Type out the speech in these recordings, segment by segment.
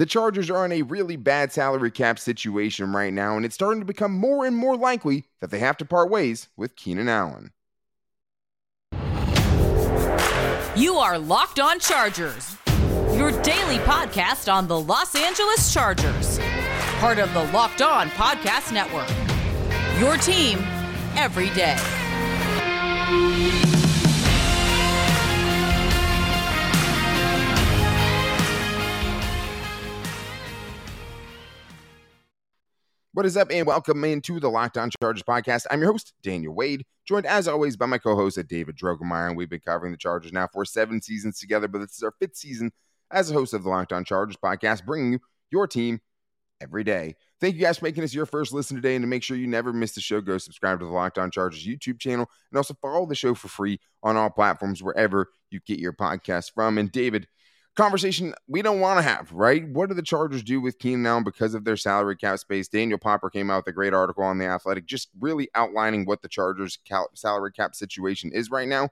The Chargers are in a really bad salary cap situation right now, and it's starting to become more and more likely that they have to part ways with Keenan Allen. You are Locked On Chargers, your daily podcast on the Los Angeles Chargers, part of the Locked On Podcast Network, your team every day. What is up, and welcome into the Lockdown Chargers podcast. I'm your host, Daniel Wade, joined as always by my co-host, David Droegemeier, and we've been covering the Chargers now for 7 seasons together, but this is our 5th season as a host of the Lockdown Chargers podcast, bringing you your team every day. Thank you guys for making us your first listen today, and to make sure you never miss the show, go subscribe to the Lockdown Chargers YouTube channel, and also follow the show for free on all platforms wherever you get your podcast from. And David, conversation we don't want to have, right? What do the Chargers do with Keenan Allen because of their salary cap space? Daniel Popper came out with a great article on The Athletic, just really outlining what the Chargers' salary cap situation is right now.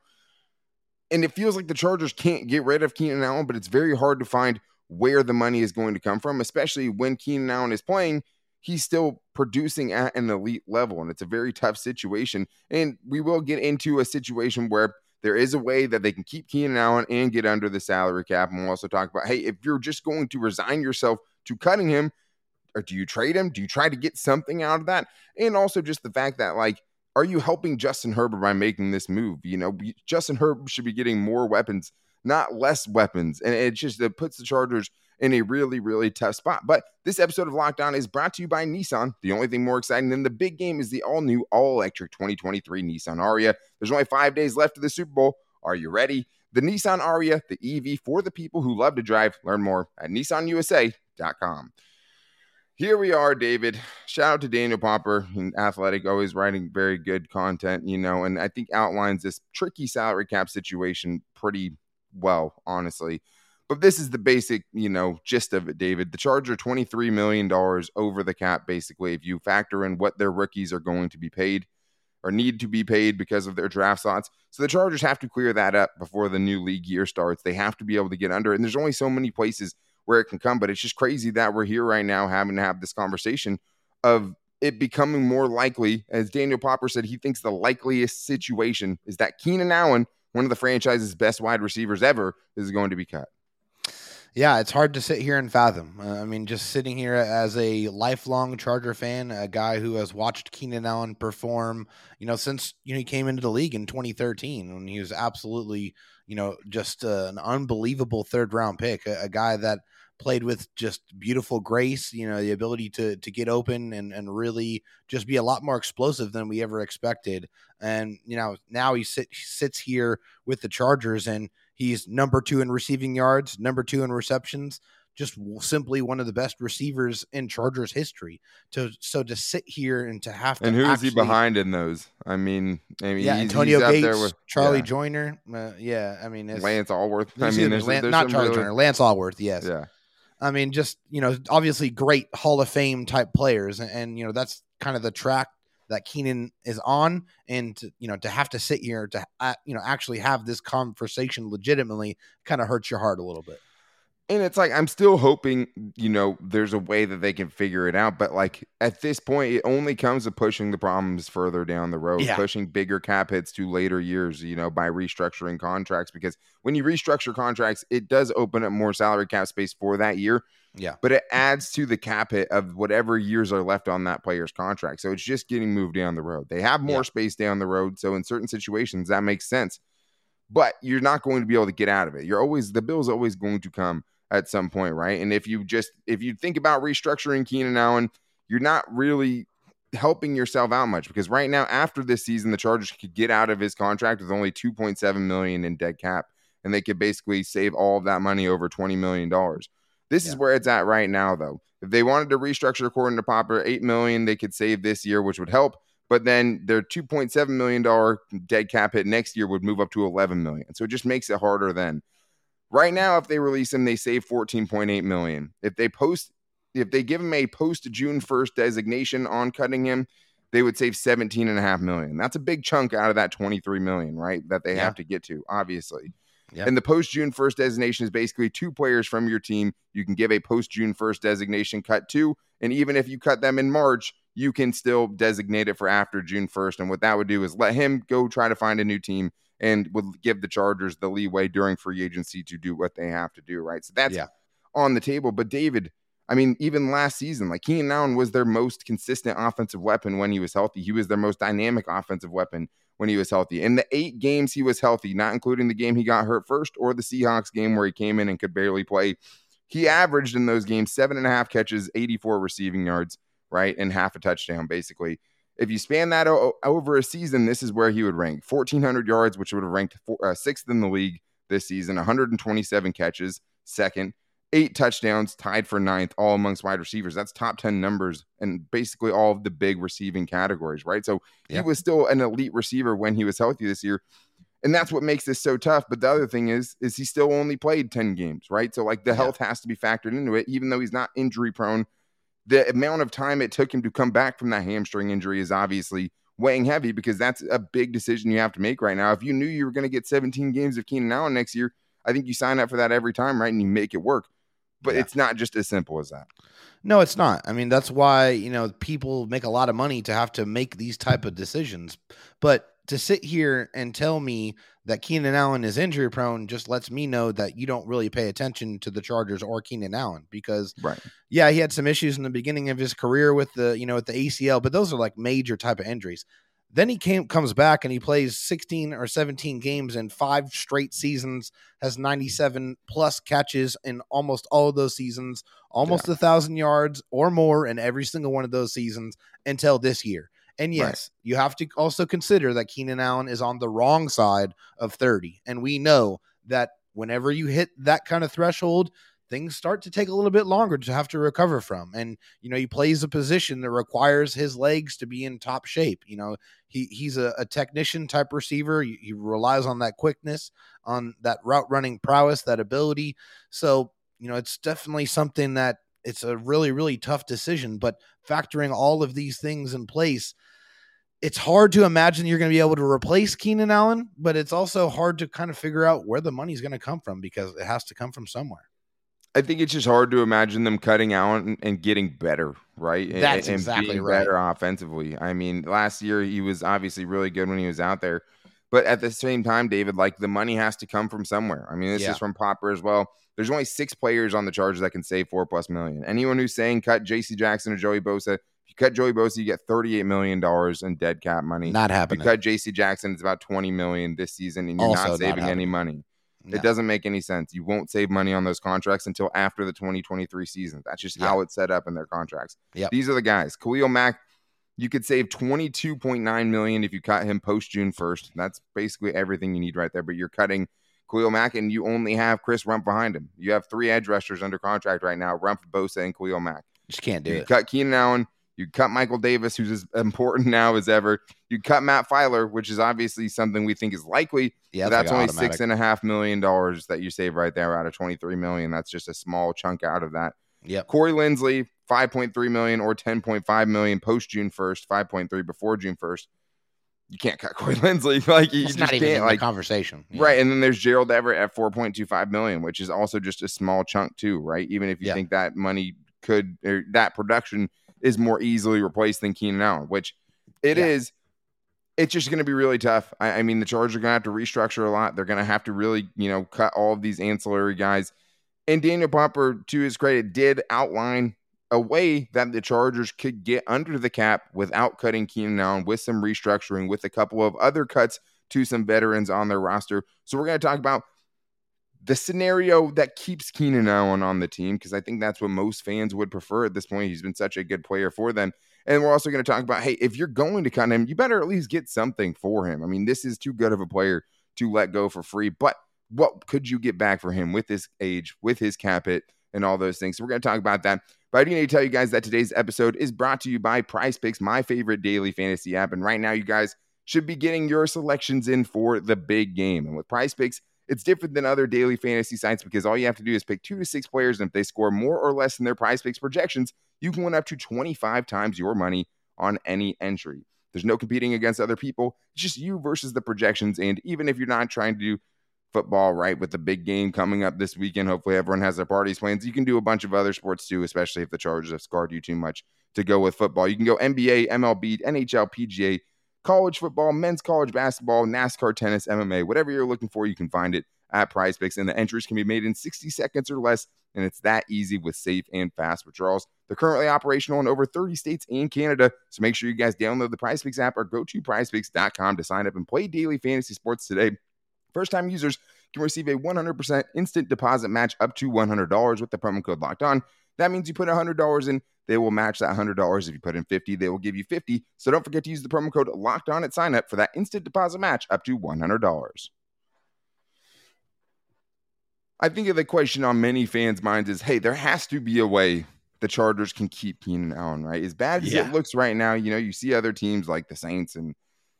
And it feels like the Chargers can't get rid of Keenan Allen, but it's very hard to find where the money is going to come from, especially when Keenan Allen is playing. He's still producing at an elite level, and it's a very tough situation. And we will get into a situation where there is a way that they can keep Keenan Allen and get under the salary cap. And we'll also talk about, hey, if you're just going to resign yourself to cutting him, or do you trade him? Do you try to get something out of that? And also just the fact that, like, are you helping Justin Herbert by making this move? You know, Justin Herbert should be getting more weapons, not less weapons. And it just puts the Chargers in a really, really tough spot. But this episode of Lockdown is brought to you by Nissan. The only thing more exciting than the big game is the all-new, all-electric 2023 Nissan Aria. There's only 5 days left of the Super Bowl. Are you ready? The Nissan Aria, the EV for the people who love to drive. Learn more at NissanUSA.com. Here we are, David. Shout out to Daniel Popper and Athletic, always writing very good content, you know, and I think outlines this tricky salary cap situation pretty well, honestly. But this is the basic, you know, gist of it, David. The Chargers are $23 million over the cap, basically, if you factor in what their rookies are going to be paid or need to be paid because of their draft slots. So the Chargers have to clear that up before the new league year starts. They have to be able to get under it. And there's only so many places where it can come. But it's just crazy that we're here right now having to have this conversation of it becoming more likely. As Daniel Popper said, he thinks the likeliest situation is that Keenan Allen, one of the franchise's best wide receivers ever, is going to be cut. Yeah, it's hard to sit here and fathom. I mean, just sitting here as a lifelong Charger fan, a guy who has watched Keenan Allen perform, you know, since, you know, he came into the league in 2013 when he was absolutely, you know, just an unbelievable third-round pick, a guy that played with just beautiful grace, you know, the ability to get open and really just be a lot more explosive than we ever expected. And, you know, now he sits here with the Chargers, and he's number 2 in receiving yards, number 2 in receptions, just simply one of the best receivers in Chargers history. So to sit here and to have to and who is he behind in those? I mean yeah, Antonio Gates, out there with Charlie Joyner. Lance Alworth. Lance Alworth, yes. Yeah. I mean, just, you know, obviously great Hall of Fame type players. And you know, that's kind of the track that Keenan is on, and to have to sit here to actually have this conversation legitimately kind of hurts your heart a little bit. And it's like, I'm still hoping, you know, there's a way that they can figure it out. But like at this point, it only comes to pushing the problems further down the road, pushing bigger cap hits to later years, you know, by restructuring contracts, because when you restructure contracts, it does open up more salary cap space for that year. Yeah. But it adds to the cap hit of whatever years are left on that player's contract. So it's just getting moved down the road. They have more space down the road. So in certain situations, that makes sense. But you're not going to be able to get out of it. The bill's always going to come at some point, right? And if you think about restructuring Keenan Allen, you're not really helping yourself out much, because right now, after this season, the Chargers could get out of his contract with only $2.7 million in dead cap, and they could basically save all of that money, over $20 million. This is where it's at right now, though. If they wanted to restructure, according to Popper, $8 million they could save this year, which would help. But then their $2.7 million dead cap hit next year would move up to $11 million. So it just makes it harder then. Right now, if they release him, they save $14.8 million. If they give him a post-June 1st designation on cutting him, they would save $17.5 million. That's a big chunk out of that $23 million, right, that they have to get to, obviously. Yep. And the post-June 1st designation is basically two players from your team you can give a post-June 1st designation cut to. And even if you cut them in March, you can still designate it for after June 1st. And what that would do is let him go try to find a new team and would give the Chargers the leeway during free agency to do what they have to do, right? So that's on the table. But David, I mean, even last season, like Keenan Allen was their most consistent offensive weapon when he was healthy. He was their most dynamic offensive weapon when he was healthy. In the 8 games he was healthy, not including the game he got hurt first or the Seahawks game where he came in and could barely play, he averaged in those games 7.5 catches, 84 receiving yards, right, and half a touchdown, basically. If you span that over a season, this is where he would rank. 1,400 yards, which would have ranked 6th in the league this season. 127 catches, 2nd. 8 touchdowns, tied for 9th, all amongst wide receivers. That's top 10 numbers and basically all of the big receiving categories, right? So he was still an elite receiver when he was healthy this year. And that's what makes this so tough. But the other thing is he still only played 10 games, right? So like the health has to be factored into it, even though he's not injury prone. The amount of time it took him to come back from that hamstring injury is obviously weighing heavy because that's a big decision you have to make right now. If you knew you were going to get 17 games of Keenan Allen next year, I think you sign up for that every time, right? And you make it work. But it's not just as simple as that. No, it's not. I mean, that's why, you know, people make a lot of money to have to make these type of decisions. But to sit here and tell me that Keenan Allen is injury prone just lets me know that you don't really pay attention to the Chargers or Keenan Allen because, yeah, he had some issues in the beginning of his career with the, you know, with the ACL, but those are like major type of injuries. Then he comes back and he plays 16 or 17 games in 5 straight seasons, has 97 plus catches in almost all of those seasons, almost 1,000 yards or more in every single one of those seasons until this year. And yes, you have to also consider that Keenan Allen is on the wrong side of 30. And we know that whenever you hit that kind of threshold, things start to take a little bit longer to have to recover from. And, you know, he plays a position that requires his legs to be in top shape. You know, he's a technician type receiver. He relies on that quickness, on that route running prowess, that ability. So, you know, it's definitely something that it's a really, really tough decision, but factoring all of these things in place, it's hard to imagine you're going to be able to replace Keenan Allen, but it's also hard to kind of figure out where the money's going to come from because it has to come from somewhere. I think it's just hard to imagine them cutting out and getting better, right? That's and exactly being right. Better offensively. I mean, last year he was obviously really good when he was out there, but at the same time, David, like the money has to come from somewhere. I mean, this is from Popper as well. There's only 6 players on the Chargers that can save $4+ million. Anyone who's saying cut J.C. Jackson or Joey Bosa, if you cut Joey Bosa, you get $38 million in dead cap money. Not happening. If you cut J.C. Jackson, it's about $20 million this season, and you're also not saving any money. No. It doesn't make any sense. You won't save money on those contracts until after the 2023 season. That's just how it's set up in their contracts. These are the guys. Khalil Mack, you could save $22.9 million if you cut him post-June 1st. That's basically everything you need right there, but you're cutting Khalil Mack, and you only have Chris Rump behind him. You have 3 edge rushers under contract right now, Rump, Bosa, and Khalil Mack. Just can't do it. You cut Keenan Allen. You cut Michael Davis, who's as important now as ever. You cut Matt Filer, which is obviously something we think is likely. Yeah, that's like only automatic. $6.5 million that you save right there out of $23 million. That's just a small chunk out of that. Yeah, Corey Lindsley, $5.3 million or $10.5 million post June 1st, $5.3 before June 1st. You can't cut Corey Lindsley. Like you just not even can't. Like conversation, right? And then there's Gerald Everett at $4.25 million, which is also just a small chunk too, right? Even if you think that money could or that production is more easily replaced than Keenan Allen, which it is. It's just going to be really tough. I mean, the Chargers are going to have to restructure a lot. They're going to have to really, you know, cut all of these ancillary guys. And Daniel Popper, to his credit, did outline a way that the Chargers could get under the cap without cutting Keenan Allen, with some restructuring, with a couple of other cuts to some veterans on their roster. So we're going to talk about the scenario that keeps Keenan Allen on the team, because I think that's what most fans would prefer at this point. He's been such a good player for them. And we're also going to talk about, hey, if you're going to cut him, you better at least get something for him. I mean, this is too good of a player to let go for free. But what could you get back for him with his age, with his cap hit, and all those things? So we're going to talk about that. But I do need to tell you guys that today's episode is brought to you by PrizePicks, my favorite daily fantasy app. And right now, you guys should be getting your selections in for the big game. And with PrizePicks, it's different than other daily fantasy sites because all you have to do is pick 2 to 6 players, and if they score more or less than their PrizePicks projections, you can win up to 25 times your money on any entry. There's no competing against other people. It's just you versus the projections, and even if you're not trying to football, right, with the big game coming up this weekend. Hopefully everyone has their parties, plans. You can do a bunch of other sports too, especially if the Chargers have scarred you too much to go with football. You can go NBA, MLB, NHL, PGA, college football, men's college basketball, NASCAR, tennis, MMA, whatever you're looking for, you can find it at PrizePicks, and the entries can be made in 60 seconds or less, and it's that easy with safe and fast withdrawals. They're currently operational in over 30 states and Canada, so make sure you guys download the PrizePicks app or go to PrizePicks.com to sign up and play daily fantasy sports today. First-time users can receive a 100% instant deposit match up to $100 with the promo code Locked On. That means you put $100 in, they will match that $100. If you put in $50, they will give you $50. So don't forget to use the promo code Locked On at sign up for that instant deposit match up to $100. I think the question on many fans' minds is, hey, there has to be a way the Chargers can keep Keenan Allen, right? As bad as it looks right now, you know, you see other teams like the Saints and,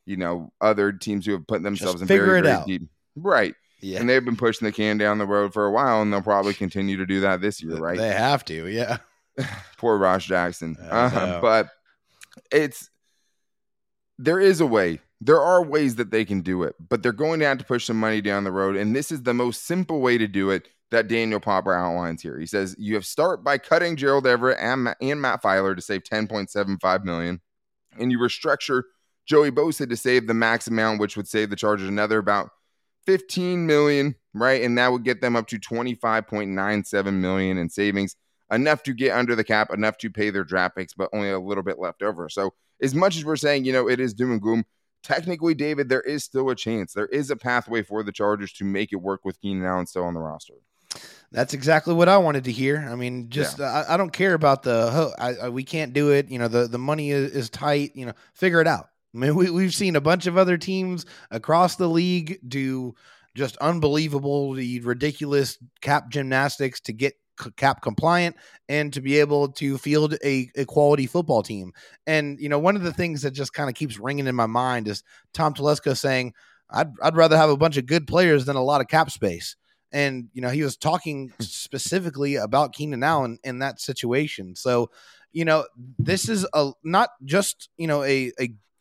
you know, other teams who have put themselves in very, very deep. Right. Yeah. And they've been pushing the can down the road for a while, and they'll probably continue to do that this year, right? They have to, yeah. Poor Ross Jackson. But there is a way. There are ways that they can do it, but they're going to have to push some money down the road. And this is the most simple way to do it that Daniel Popper outlines here. He says, you have start by cutting Gerald Everett and Matt Filer to save $10.75 million. And you restructure Joey Bosa to save the max amount, which would save the Chargers another about $15 million, right? And that would get them up to $25.97 million in savings, enough to get under the cap, enough to pay their draft picks, but only a little bit left over. So as much as we're saying, you know, it is doom and gloom, technically, David, there is still a chance. There is a pathway for the Chargers to make it work with Keenan Allen still on the roster. That's exactly what I wanted to hear. I mean, just I don't care about we can't do it. You know, the money is tight. You know, figure it out. I mean, we've seen a bunch of other teams across the league do just unbelievable, ridiculous cap gymnastics to get cap compliant and to be able to field a quality football team. And, you know, one of the things that just kind of keeps ringing in my mind is Tom Telesco saying, I'd rather have a bunch of good players than a lot of cap space. And, you know, he was talking specifically about Keenan Allen in that situation. So, you know, this is not just, you know, a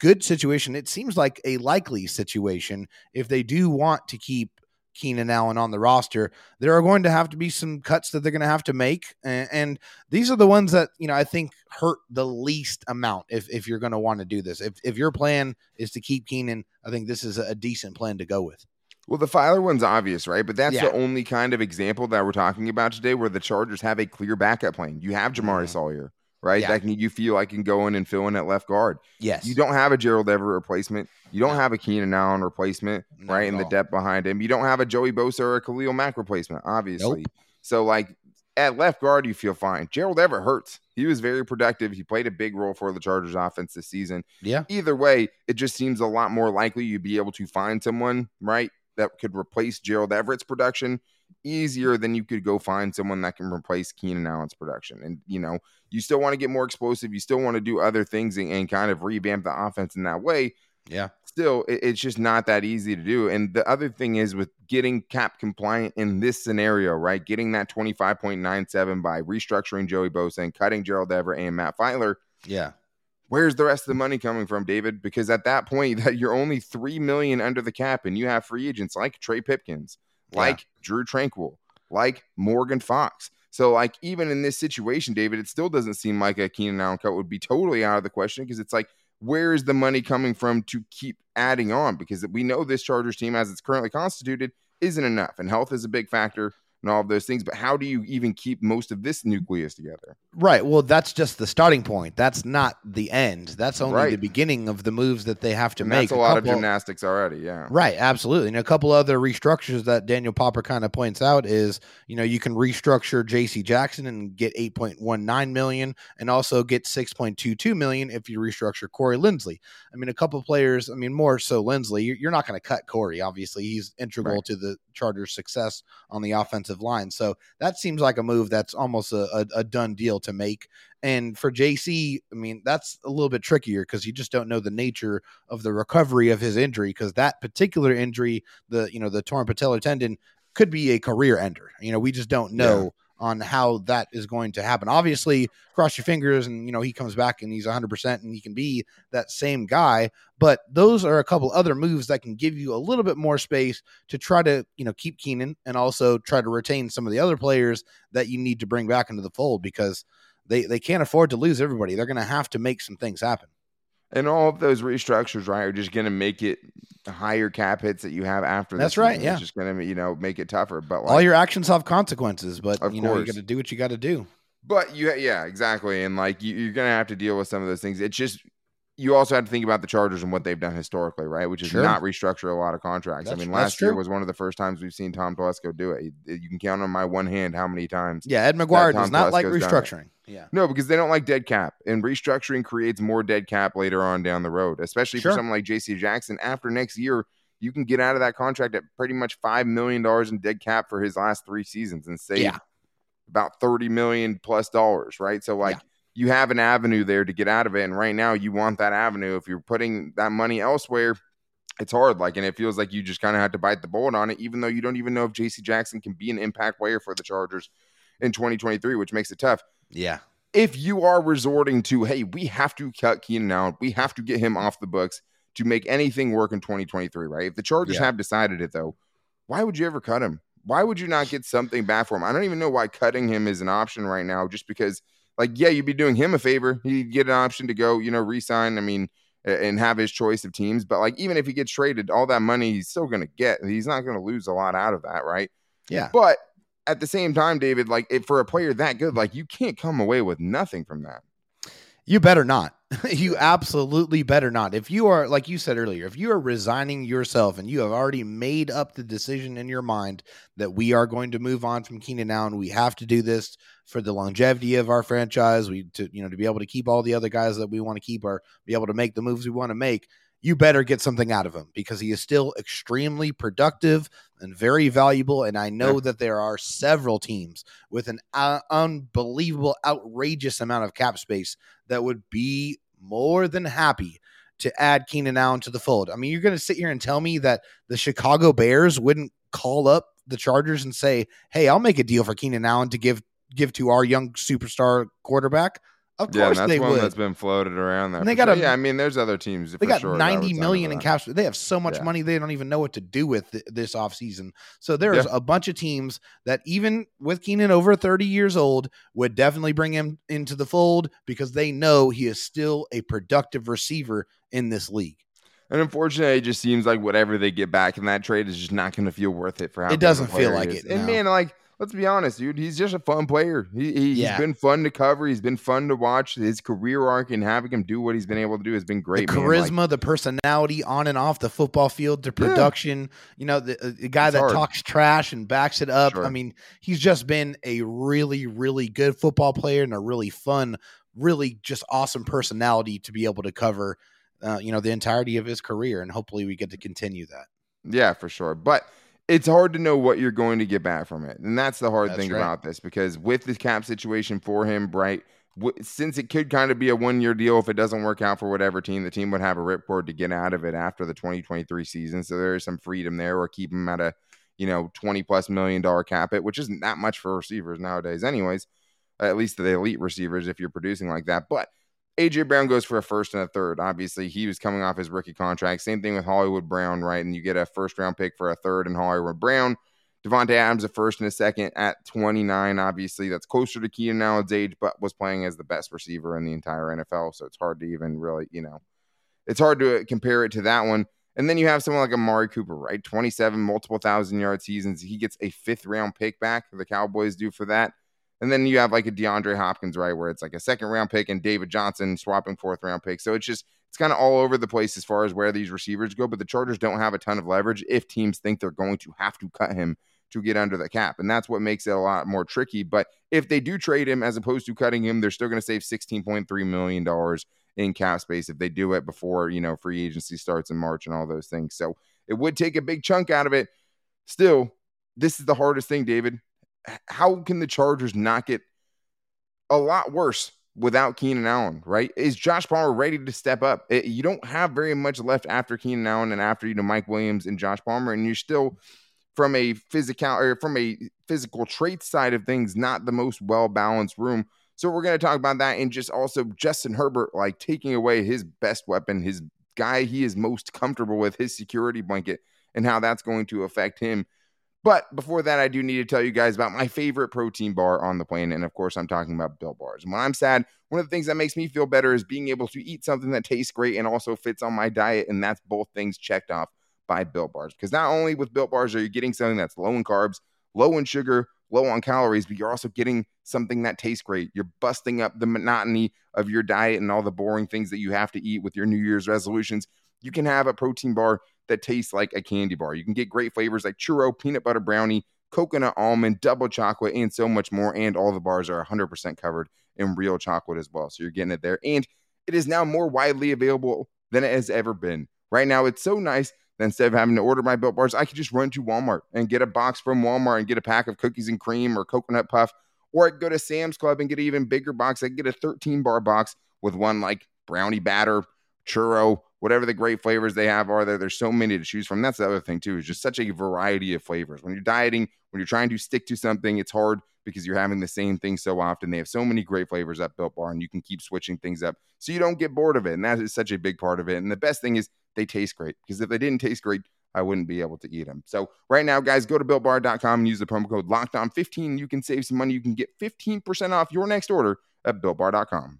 good situation. It seems like a likely situation if they do want to keep Keenan Allen on the roster. There are going to have to be some cuts that they're going to have to make. And these are the ones that, you know, I think hurt the least amount if you're going to want to do this. If your plan is to keep Keenan, I think this is a decent plan to go with. Well, the Filer one's obvious, right? But that's the only kind of example that we're talking about today where the Chargers have a clear backup plan. You have Jamari Sawyer, right? Yeah. You feel I can go in and fill in at left guard. Yes. You don't have a Gerald Everett replacement. You don't have a Keenan Allen replacement, right? And the depth behind him. You don't have a Joey Bosa or a Khalil Mack replacement, obviously. Nope. So, at left guard, you feel fine. Gerald Everett hurts. He was very productive. He played a big role for the Chargers offense this season. Yeah. Either way, it just seems a lot more likely you'd be able to find someone, right, that could replace Gerald Everett's production easier than you could go find someone that can replace Keenan Allen's production. And, you know, you still want to get more explosive. You still want to do other things and kind of revamp the offense in that way. Yeah. Still, it's just not that easy to do. And the other thing is with getting cap compliant in this scenario, right? Getting that 25.97 by restructuring Joey Bosa and cutting Gerald Everett and Matt Filer. Yeah. Where's the rest of the money coming from, David? Because at that point, that you're only $3 million under the cap, and you have free agents like Trey Pipkins, like Drew Tranquil, like Morgan Fox. So, even in this situation, David, it still doesn't seem like a Keenan Allen cut would be totally out of the question, because it's where is the money coming from to keep adding on? Because we know this Chargers team, as it's currently constituted, isn't enough, and health is a big factor and all of those things. But how do you even keep most of this nucleus together? Right. Well, that's just the starting point. That's not the end. That's only the beginning of the moves that they have to make. That's a lot of gymnastics already. Yeah. Right. Absolutely. And a couple other restructures that Daniel Popper kind of points out is, you know, you can restructure J.C. Jackson and get $8.19 million and also get $6.22 million if you restructure Corey Lindsley. I mean, a couple players, more so Lindsley, you're not going to cut Corey. Obviously, he's integral to the Chargers' success on the offensive line. So that seems like a move that's almost a done deal to make. And for JC, that's a little bit trickier because you just don't know the nature of the recovery of his injury, because that particular injury, the torn patellar tendon, could be a career ender. You know, we just don't know on how that is going to happen. Obviously, cross your fingers and, you know, he comes back and he's 100% and he can be that same guy. But those are a couple other moves that can give you a little bit more space to try to, you know, keep Keenan and also try to retain some of the other players that you need to bring back into the fold, because they can't afford to lose everybody. They're going to have to make some things happen. And all of those restructures, right, are just going to make it higher cap hits that you have after this. That's right, season. Yeah. It's just going to, you know, make it tougher. But like, all your actions have consequences, but, you know, you got to do what you got to do. But, yeah, exactly. And, like, you're going to have to deal with some of those things. It's just you also have to think about the Chargers and what they've done historically, right, which is not restructure a lot of contracts. I mean, last year was one of the first times we've seen Tom Telesco do it. You can count on my one hand how many times. Yeah, Ed McGuire does not like restructuring. Yeah. No, because they don't like dead cap, and restructuring creates more dead cap later on down the road, especially for someone like J.C. Jackson. After next year, you can get out of that contract at pretty much $5 million in dead cap for his last three seasons and save about $30 million plus dollars, right? So, like, you have an avenue there to get out of it, and right now you want that avenue. If you're putting that money elsewhere, it's hard, like, and it feels like you just kind of have to bite the bullet on it, even though you don't even know if J.C. Jackson can be an impact player for the Chargers in 2023, which makes it tough. Yeah. If you are resorting to, hey, we have to cut Keenan Allen, we have to get him off the books to make anything work in 2023, right? If the Chargers have decided it, though, why would you ever cut him? Why would you not get something back for him? I don't even know why cutting him is an option right now, just because, like, yeah, you'd be doing him a favor. He'd get an option to go, you know, re-sign, I mean, and have his choice of teams. But, like, even if he gets traded, all that money he's still going to get. He's not going to lose a lot out of that, right? Yeah. But at the same time, David, like, if for a player that good, like, you can't come away with nothing from that. You better not. You absolutely better not. If you are, like you said earlier, if you are resigning yourself and you have already made up the decision in your mind that we are going to move on from Keenan Allen, we have to do this for the longevity of our franchise, to be able to keep all the other guys that we want to keep or be able to make the moves we want to make, you better get something out of him, because he is still extremely productive and very valuable. And I know that there are several teams with an unbelievable, outrageous amount of cap space that would be more than happy to add Keenan Allen to the fold. I mean, you're going to sit here and tell me that the Chicago Bears wouldn't call up the Chargers and say, hey, I'll make a deal for Keenan Allen to give to our young superstar quarterback. Of course that's they one would. That's been floated around there. And they got I mean, there's other teams. They got $90 million in cap. They have so much money they don't even know what to do with this offseason. So there's a bunch of teams that, even with Keenan over 30 years old, would definitely bring him into the fold because they know he is still a productive receiver in this league. And unfortunately, it just seems like whatever they get back in that trade is just not going to feel worth it for how it doesn't feel like it. And man, like, let's be honest, dude. He's just a fun player. He's been fun to cover. He's been fun to watch. His career arc and having him do what he's been able to do has been great. The charisma, the personality on and off the football field, the production, you know, the guy that talks trash and backs it up. Sure. I mean, he's just been a really, really good football player and a really fun, really just awesome personality to be able to cover, you know, the entirety of his career. And hopefully we get to continue that. Yeah, for sure. But it's hard to know what you're going to get back from it. And that's the hard thing about this, because with the cap situation for him, right, since it could kind of be a one-year deal, if it doesn't work out for whatever team, the team would have a ripcord to get out of it after the 2023 season. So there is some freedom there, or keep him at a, you know, $20+ million cap hit, which isn't that much for receivers nowadays anyways, at least the elite receivers if you're producing like that. But A.J. Brown goes for a first and a third. Obviously, he was coming off his rookie contract. Same thing with Hollywood Brown, right? And you get a first-round pick for a third and Hollywood Brown. DeVontae Adams, a first and a second at 29. Obviously, that's closer to Keenan Allen's age, but was playing as the best receiver in the entire NFL. So it's hard to even really, you know, it's hard to compare it to that one. And then you have someone like Amari Cooper, right? 27, multiple thousand-yard seasons. He gets a fifth-round pick back. The Cowboys do for that. And then you have like a DeAndre Hopkins, right, where it's like a second-round pick and David Johnson swapping fourth-round pick. So it's just, it's kind of all over the place as far as where these receivers go, but the Chargers don't have a ton of leverage if teams think they're going to have to cut him to get under the cap. And that's what makes it a lot more tricky. But if they do trade him as opposed to cutting him, they're still going to save $16.3 million in cap space if they do it before, you know, free agency starts in March and all those things. So it would take a big chunk out of it. Still, this is the hardest thing, David. How can the Chargers not get a lot worse without Keenan Allen, right? Is Josh Palmer ready to step up? You don't have very much left after Keenan Allen and after, you know, Mike Williams and Josh Palmer, and you're still from a physical trait side of things, not the most well-balanced room. So we're going to talk about that, and just also Justin Herbert, like, taking away his best weapon, his guy he is most comfortable with, his security blanket, and how that's going to affect him. But before that, I do need to tell you guys about my favorite protein bar on the planet. And of course, I'm talking about Built Bars. And when I'm sad, one of the things that makes me feel better is being able to eat something that tastes great and also fits on my diet. And that's both things checked off by Built Bars. Because not only with Built Bars are you getting something that's low in carbs, low in sugar, low on calories, but you're also getting something that tastes great. You're busting up the monotony of your diet and all the boring things that you have to eat with your New Year's resolutions. You can have a protein bar that tastes like a candy bar. You can get great flavors like churro, peanut butter brownie, coconut almond, double chocolate, and so much more. And all the bars are 100% covered in real chocolate as well. So you're getting it there. And it is now more widely available than it has ever been. Right now, it's so nice that instead of having to order my Built Bars, I could just run to Walmart and get a box from Walmart and get a pack of cookies and cream or coconut puff. Or I could go to Sam's Club and get an even bigger box. I could get a 13-bar box with one like brownie batter, churro, whatever the great flavors they have are there. There's so many to choose from. That's the other thing, too, is just such a variety of flavors. When you're dieting, when you're trying to stick to something, it's hard because you're having the same thing so often. They have so many great flavors at Built Bar, and you can keep switching things up so you don't get bored of it. And that is such a big part of it. And the best thing is they taste great, because if they didn't taste great, I wouldn't be able to eat them. So right now, guys, go to BuiltBar.com and use the promo code LOCKEDON15. You can save some money. You can get 15% off your next order at BuiltBar.com.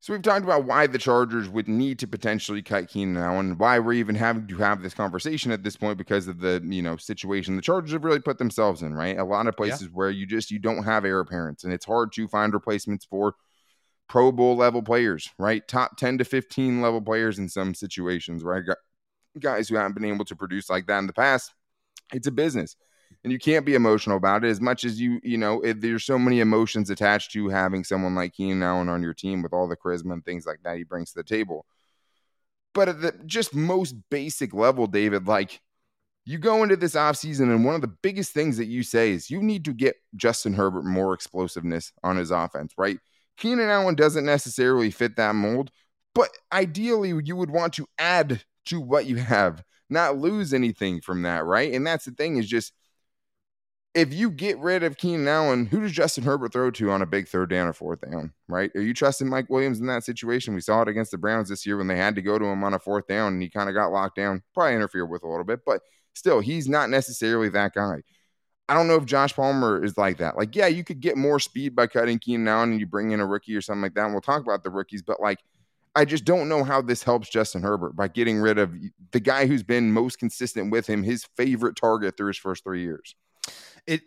So we've talked about why the Chargers would need to potentially cut Keenan Allen, why we're even having to have this conversation at this point because of the, situation the Chargers have really put themselves in, right? A lot of places where you don't have heir apparents, and it's hard to find replacements for Pro Bowl level players, right? Top 10 to 15 level players in some situations, right? Guys who haven't been able to produce like that in the past. It's a business, and you can't be emotional about it as much as there's so many emotions attached to having someone like Keenan Allen on your team with all the charisma and things like that he brings to the table. But at the just most basic level, David, like, you go into this offseason and one of the biggest things that you say is you need to get Justin Herbert more explosiveness on his offense, right? Keenan Allen doesn't necessarily fit that mold, but ideally you would want to add to what you have, not lose anything from that, right? And that's the thing, is just, if you get rid of Keenan Allen, who does Justin Herbert throw to on a big third down or fourth down, right? Are you trusting Mike Williams in that situation? We saw it against the Browns this year when they had to go to him on a fourth down and he kind of got locked down, probably interfered with a little bit, but still, he's not necessarily that guy. I don't know if Josh Palmer is like that. Like, yeah, you could get more speed by cutting Keenan Allen and you bring in a rookie or something like that, and we'll talk about the rookies, but like, I just don't know how this helps Justin Herbert by getting rid of the guy who's been most consistent with him, his favorite target through his first 3 years. And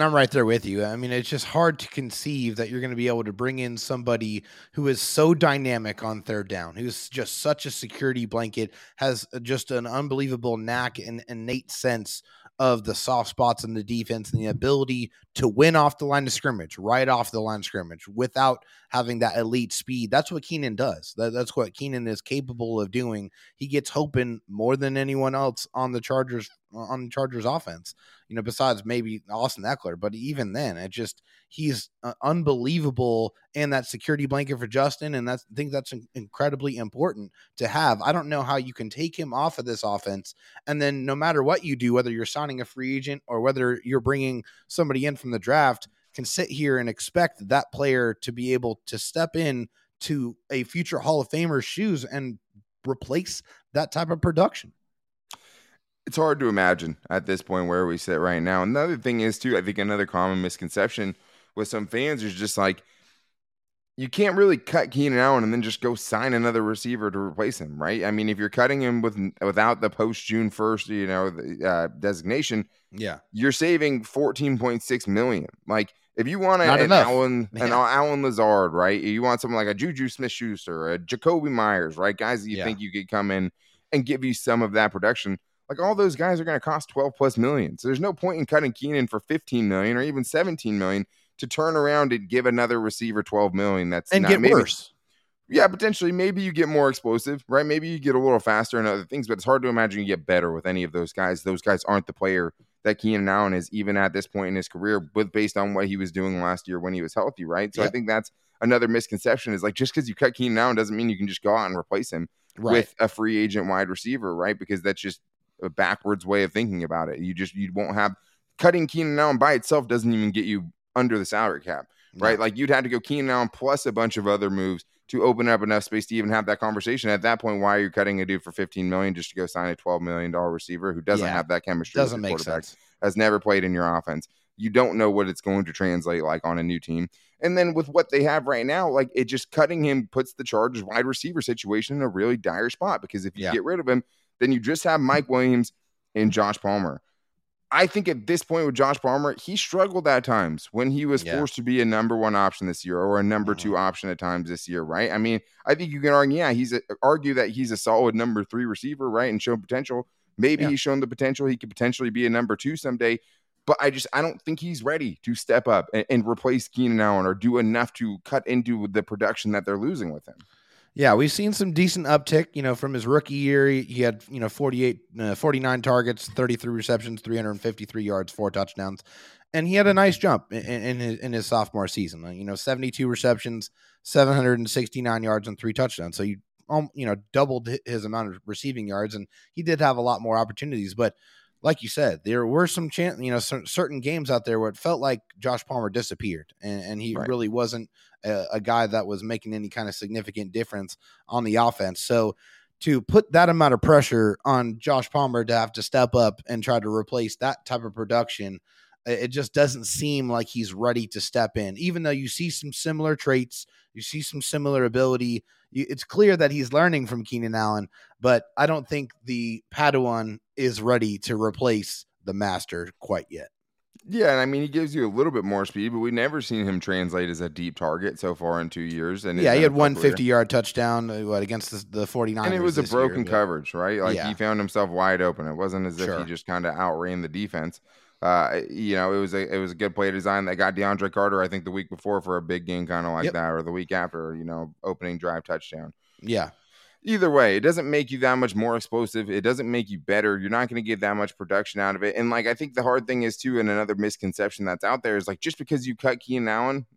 I'm right there with you. I mean, it's just hard to conceive that you're going to be able to bring in somebody who is so dynamic on third down, who's just such a security blanket, has just an unbelievable knack and innate sense of the soft spots in the defense and the ability to win off the line of scrimmage, right off the line of scrimmage, without having that elite speed. That's what Keenan does. That's what Keenan is capable of doing. He gets hoping more than anyone else on the Chargers offense, besides maybe Austin Eckler. But even then, he's unbelievable. And that security blanket for Justin. And I think that's incredibly important to have. I don't know how you can take him off of this offense. And then no matter what you do, whether you're signing a free agent or whether you're bringing somebody in from the draft, can sit here and expect that player to be able to step in to a future Hall of Famer's shoes and replace that type of production. It's hard to imagine at this point where we sit right now. Another thing is, too, I think another common misconception with some fans is just like, you can't really cut Keenan Allen and then just go sign another receiver to replace him, right? I mean, if you're cutting him without the post-June 1st, designation, yeah, you're saving $14.6 million. Like, if you want an Allen Lazard, right? You want someone like a Juju Smith-Schuster, a Jacoby Myers, right? Guys that you think you could come in and give you some of that production. Like, all those guys are going to cost 12 plus million. So there's no point in cutting Keenan for 15 million or even 17 million to turn around and give another receiver 12 million. Worse. Yeah, potentially. Maybe you get more explosive, right? Maybe you get a little faster and other things, but it's hard to imagine you get better with any of those guys. Those guys aren't the player that Keenan Allen is, even at this point in his career, based on what he was doing last year when he was healthy, right? So I think that's another misconception, is like, just because you cut Keenan Allen doesn't mean you can just go out and replace him. right, with a free agent wide receiver, right? Because that's just a backwards way of thinking about it. You won't have cutting Keenan Allen by itself doesn't even get you under the salary cap, right? Yeah. Like you'd have to go Keenan Allen plus a bunch of other moves to open up enough space to even have that conversation. At that point, why are you cutting a dude for $15 million just to go sign a $12 million receiver who doesn't have that chemistry? Doesn't make sense. Has never played in your offense. You don't know what it's going to translate like on a new team. And then with what they have right now, like it just cutting him puts the Chargers wide receiver situation in a really dire spot, because if you get rid of him, then you just have Mike Williams and Josh Palmer. I think at this point with Josh Palmer, he struggled at times when he was forced to be a number one option this year or a number two option at times this year, right? I mean, I think you can argue, argue that he's a solid number three receiver, right, and shown potential. Maybe he's shown the potential. He could potentially be a number two someday, but I don't think he's ready to step up and replace Keenan Allen or do enough to cut into the production that they're losing with him. Yeah, we've seen some decent uptick, from his rookie year. He had, 49 targets, 33 receptions, 353 yards, 4 touchdowns. And he had a nice jump in his sophomore season, 72 receptions, 769 yards and 3 touchdowns. So you doubled his amount of receiving yards, and he did have a lot more opportunities. But like you said, there were some certain games out there where it felt like Josh Palmer disappeared, and he really wasn't a guy that was making any kind of significant difference on the offense. So to put that amount of pressure on Josh Palmer to have to step up and try to replace that type of production, it just doesn't seem like he's ready to step in. Even though you see some similar traits, you see some similar ability, it's clear that he's learning from Keenan Allen, but I don't think the Padawan is ready to replace the master quite yet. Yeah, and I mean, he gives you a little bit more speed, but we've never seen him translate as a deep target so far in 2 years. And he had one 50-yard touchdown against the 49ers. And it was a broken coverage, right? Like he found himself wide open. It wasn't as if he just kind of outran the defense. It was a good play design that got DeAndre Carter, I think, the week before for a big game kind of like that, or the week after, opening drive touchdown. Yeah. Either way, it doesn't make you that much more explosive. It doesn't make you better. You're not going to get that much production out of it. And like, I think the hard thing is too, and another misconception that's out there is like, just because you cut Keenan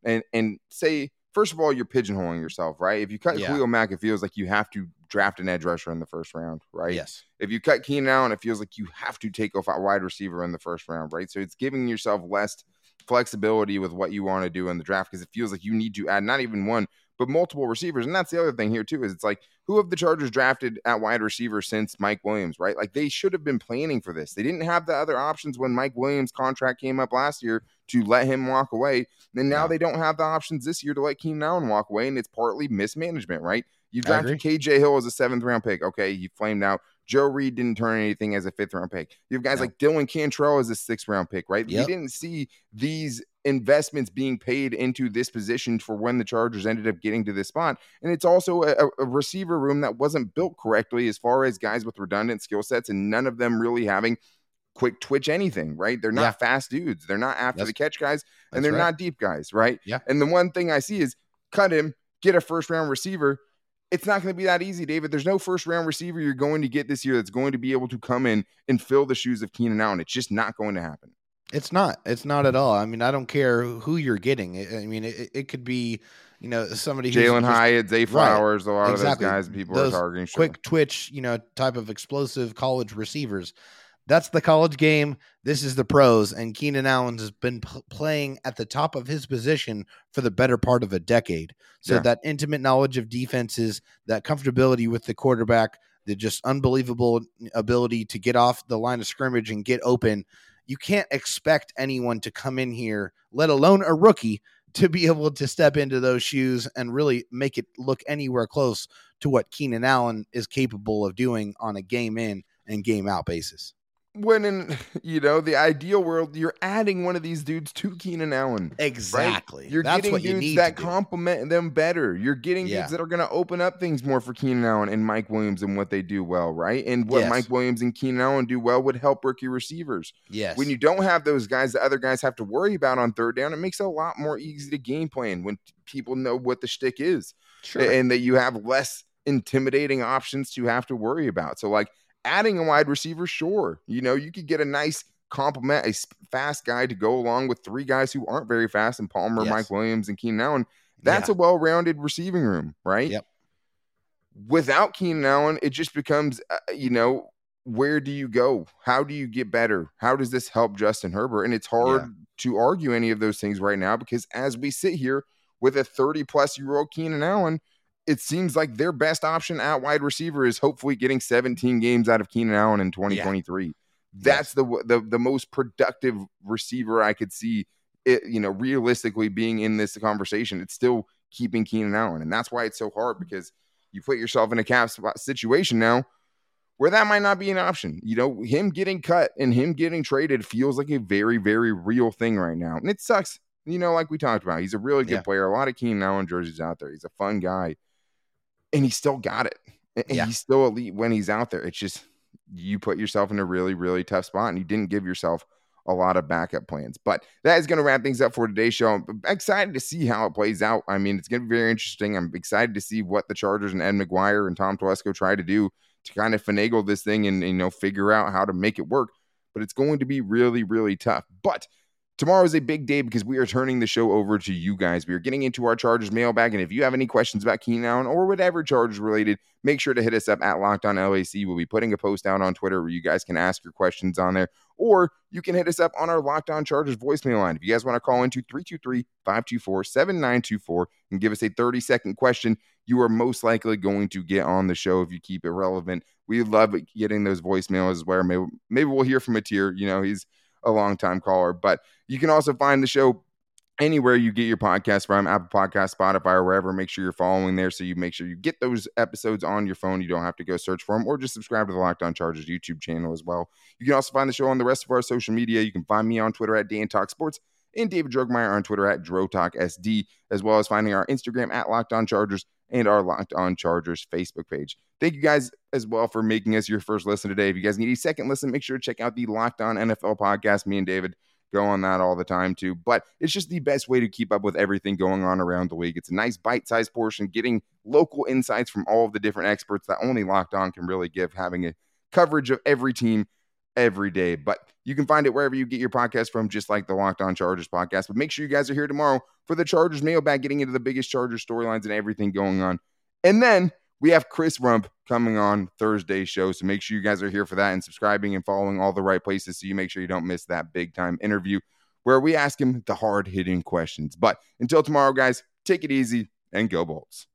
Allen and say, first of all, you're pigeonholing yourself, right? If you cut Khalil Mack, it feels like you have to draft an edge rusher in the first round, right? Yes. If you cut Keenan Allen, it feels like you have to take off a wide receiver in the first round, right? So it's giving yourself less flexibility with what you want to do in the draft, because it feels like you need to add not even one, but multiple receivers. And that's the other thing here too, is it's like, who have the Chargers drafted at wide receiver since Mike Williams, right? Like they should have been planning for this. They didn't have the other options when Mike Williams' contract came up last year to let him walk away. And now they don't have the options this year to let Keenan Allen walk away. And it's partly mismanagement, right? You drafted KJ Hill as a 7th round pick. Okay. He flamed out. Joe Reed didn't turn anything as a 5th round pick. You have guys like Dylan Cantrell as a 6th round pick, right? Yep. We didn't see these investments being paid into this position for when the Chargers ended up getting to this spot. And it's also a receiver room that wasn't built correctly as far as guys with redundant skill sets, and none of them really having quick twitch anything, right? They're not fast dudes. They're not after the catch guys, and they're not deep guys, right? Yeah. And the one thing I see is cut him, get a 1st round receiver. It's not going to be that easy, David. There's no 1st round receiver you're going to get this year that's going to be able to come in and fill the shoes of Keenan Allen. It's just not going to happen. It's not at all. I mean, I don't care who you're getting. I mean, it could be, somebody who's Jalen Hyatt, Zay Flowers, a lot of those guys people are targeting. Quick twitch, type of explosive college receivers. That's the college game. This is the pros, and Keenan Allen has been playing at the top of his position for the better part of a decade. So that intimate knowledge of defenses, that comfortability with the quarterback, the just unbelievable ability to get off the line of scrimmage and get open. You can't expect anyone to come in here, let alone a rookie, to be able to step into those shoes and really make it look anywhere close to what Keenan Allen is capable of doing on a game in and game out basis. When in, the ideal world, you're adding one of these dudes to Keenan Allen. Exactly. Right? That's what you need. You're getting dudes that complement them better. You're getting dudes that are going to open up things more for Keenan Allen and Mike Williams and what they do well, right? And what Mike Williams and Keenan Allen do well would help rookie receivers. Yes. When you don't have those guys, the other guys have to worry about on 3rd down, it makes it a lot more easy to game plan when people know what the shtick is. Sure. And that you have less intimidating options to have to worry about. So, like, adding a wide receiver, sure. You could get a nice compliment, a fast guy to go along with 3 guys who aren't very fast, and Palmer, Mike Williams, and Keenan Allen. That's a well-rounded receiving room, right? Yep. Without Keenan Allen, it just becomes, where do you go? How do you get better? How does this help Justin Herbert? And it's hard to argue any of those things right now, because as we sit here with a 30-plus-year-old Keenan Allen, it seems like their best option at wide receiver is hopefully getting 17 games out of Keenan Allen in 2023. Yeah. That's the most productive receiver I could see, realistically being in this conversation. It's still keeping Keenan Allen, and that's why it's so hard, because you put yourself in a cap situation now where that might not be an option. Him getting cut and him getting traded feels like a very, very real thing right now. And it sucks, like we talked about. He's a really good player. A lot of Keenan Allen jerseys out there. He's a fun guy. And he's still got it. And he's still elite when he's out there. It's just you put yourself in a really, really tough spot, and you didn't give yourself a lot of backup plans. But that is going to wrap things up for today's show. I'm excited to see how it plays out. I mean, it's going to be very interesting. I'm excited to see what the Chargers and Ed McGuire and Tom Telesco try to do to kind of finagle this thing and, figure out how to make it work. But it's going to be really, really tough. But tomorrow is a big day, because we are turning the show over to you guys. We are getting into our Chargers mailbag, and if you have any questions about Keenan Allen or whatever Chargers related, make sure to hit us up at LockedOnLAC. We'll be putting a post out on Twitter where you guys can ask your questions on there, or you can hit us up on our Locked On Chargers voicemail line. If you guys want to call into 323-524-7924 and give us a 30-second question, you are most likely going to get on the show if you keep it relevant. We love getting those voicemails where maybe we'll hear from a tier. He's a long-time caller. But you can also find the show anywhere you get your podcast from, Apple Podcasts, Spotify, or wherever. Make sure you're following there so you make sure you get those episodes on your phone. You don't have to go search for them, or just subscribe to the Locked On Chargers YouTube channel as well. You can also find the show on the rest of our social media. You can find me on Twitter at DanTalkSports and David Droegemeier on Twitter at DroTalkSD, as well as finding our Instagram at Locked On Chargers and our Locked On Chargers Facebook page. Thank you guys as well for making us your first listen today. If you guys need a second listen, make sure to check out the Locked On NFL podcast. Me and David go on that all the time too, but it's just the best way to keep up with everything going on around the league. It's a nice bite-sized portion, getting local insights from all of the different experts that only Locked On can really give, having a coverage of every team every day. But you can find it wherever you get your podcast from, just like the Locked On Chargers podcast. But make sure you guys are here tomorrow for the Chargers mailbag, getting into the biggest Chargers storylines and everything going on. And then we have Chris Rump coming on Thursday's show, so make sure you guys are here for that and subscribing and following all the right places so you make sure you don't miss that big-time interview where we ask him the hard-hitting questions. But until tomorrow, guys, take it easy and go Bolts.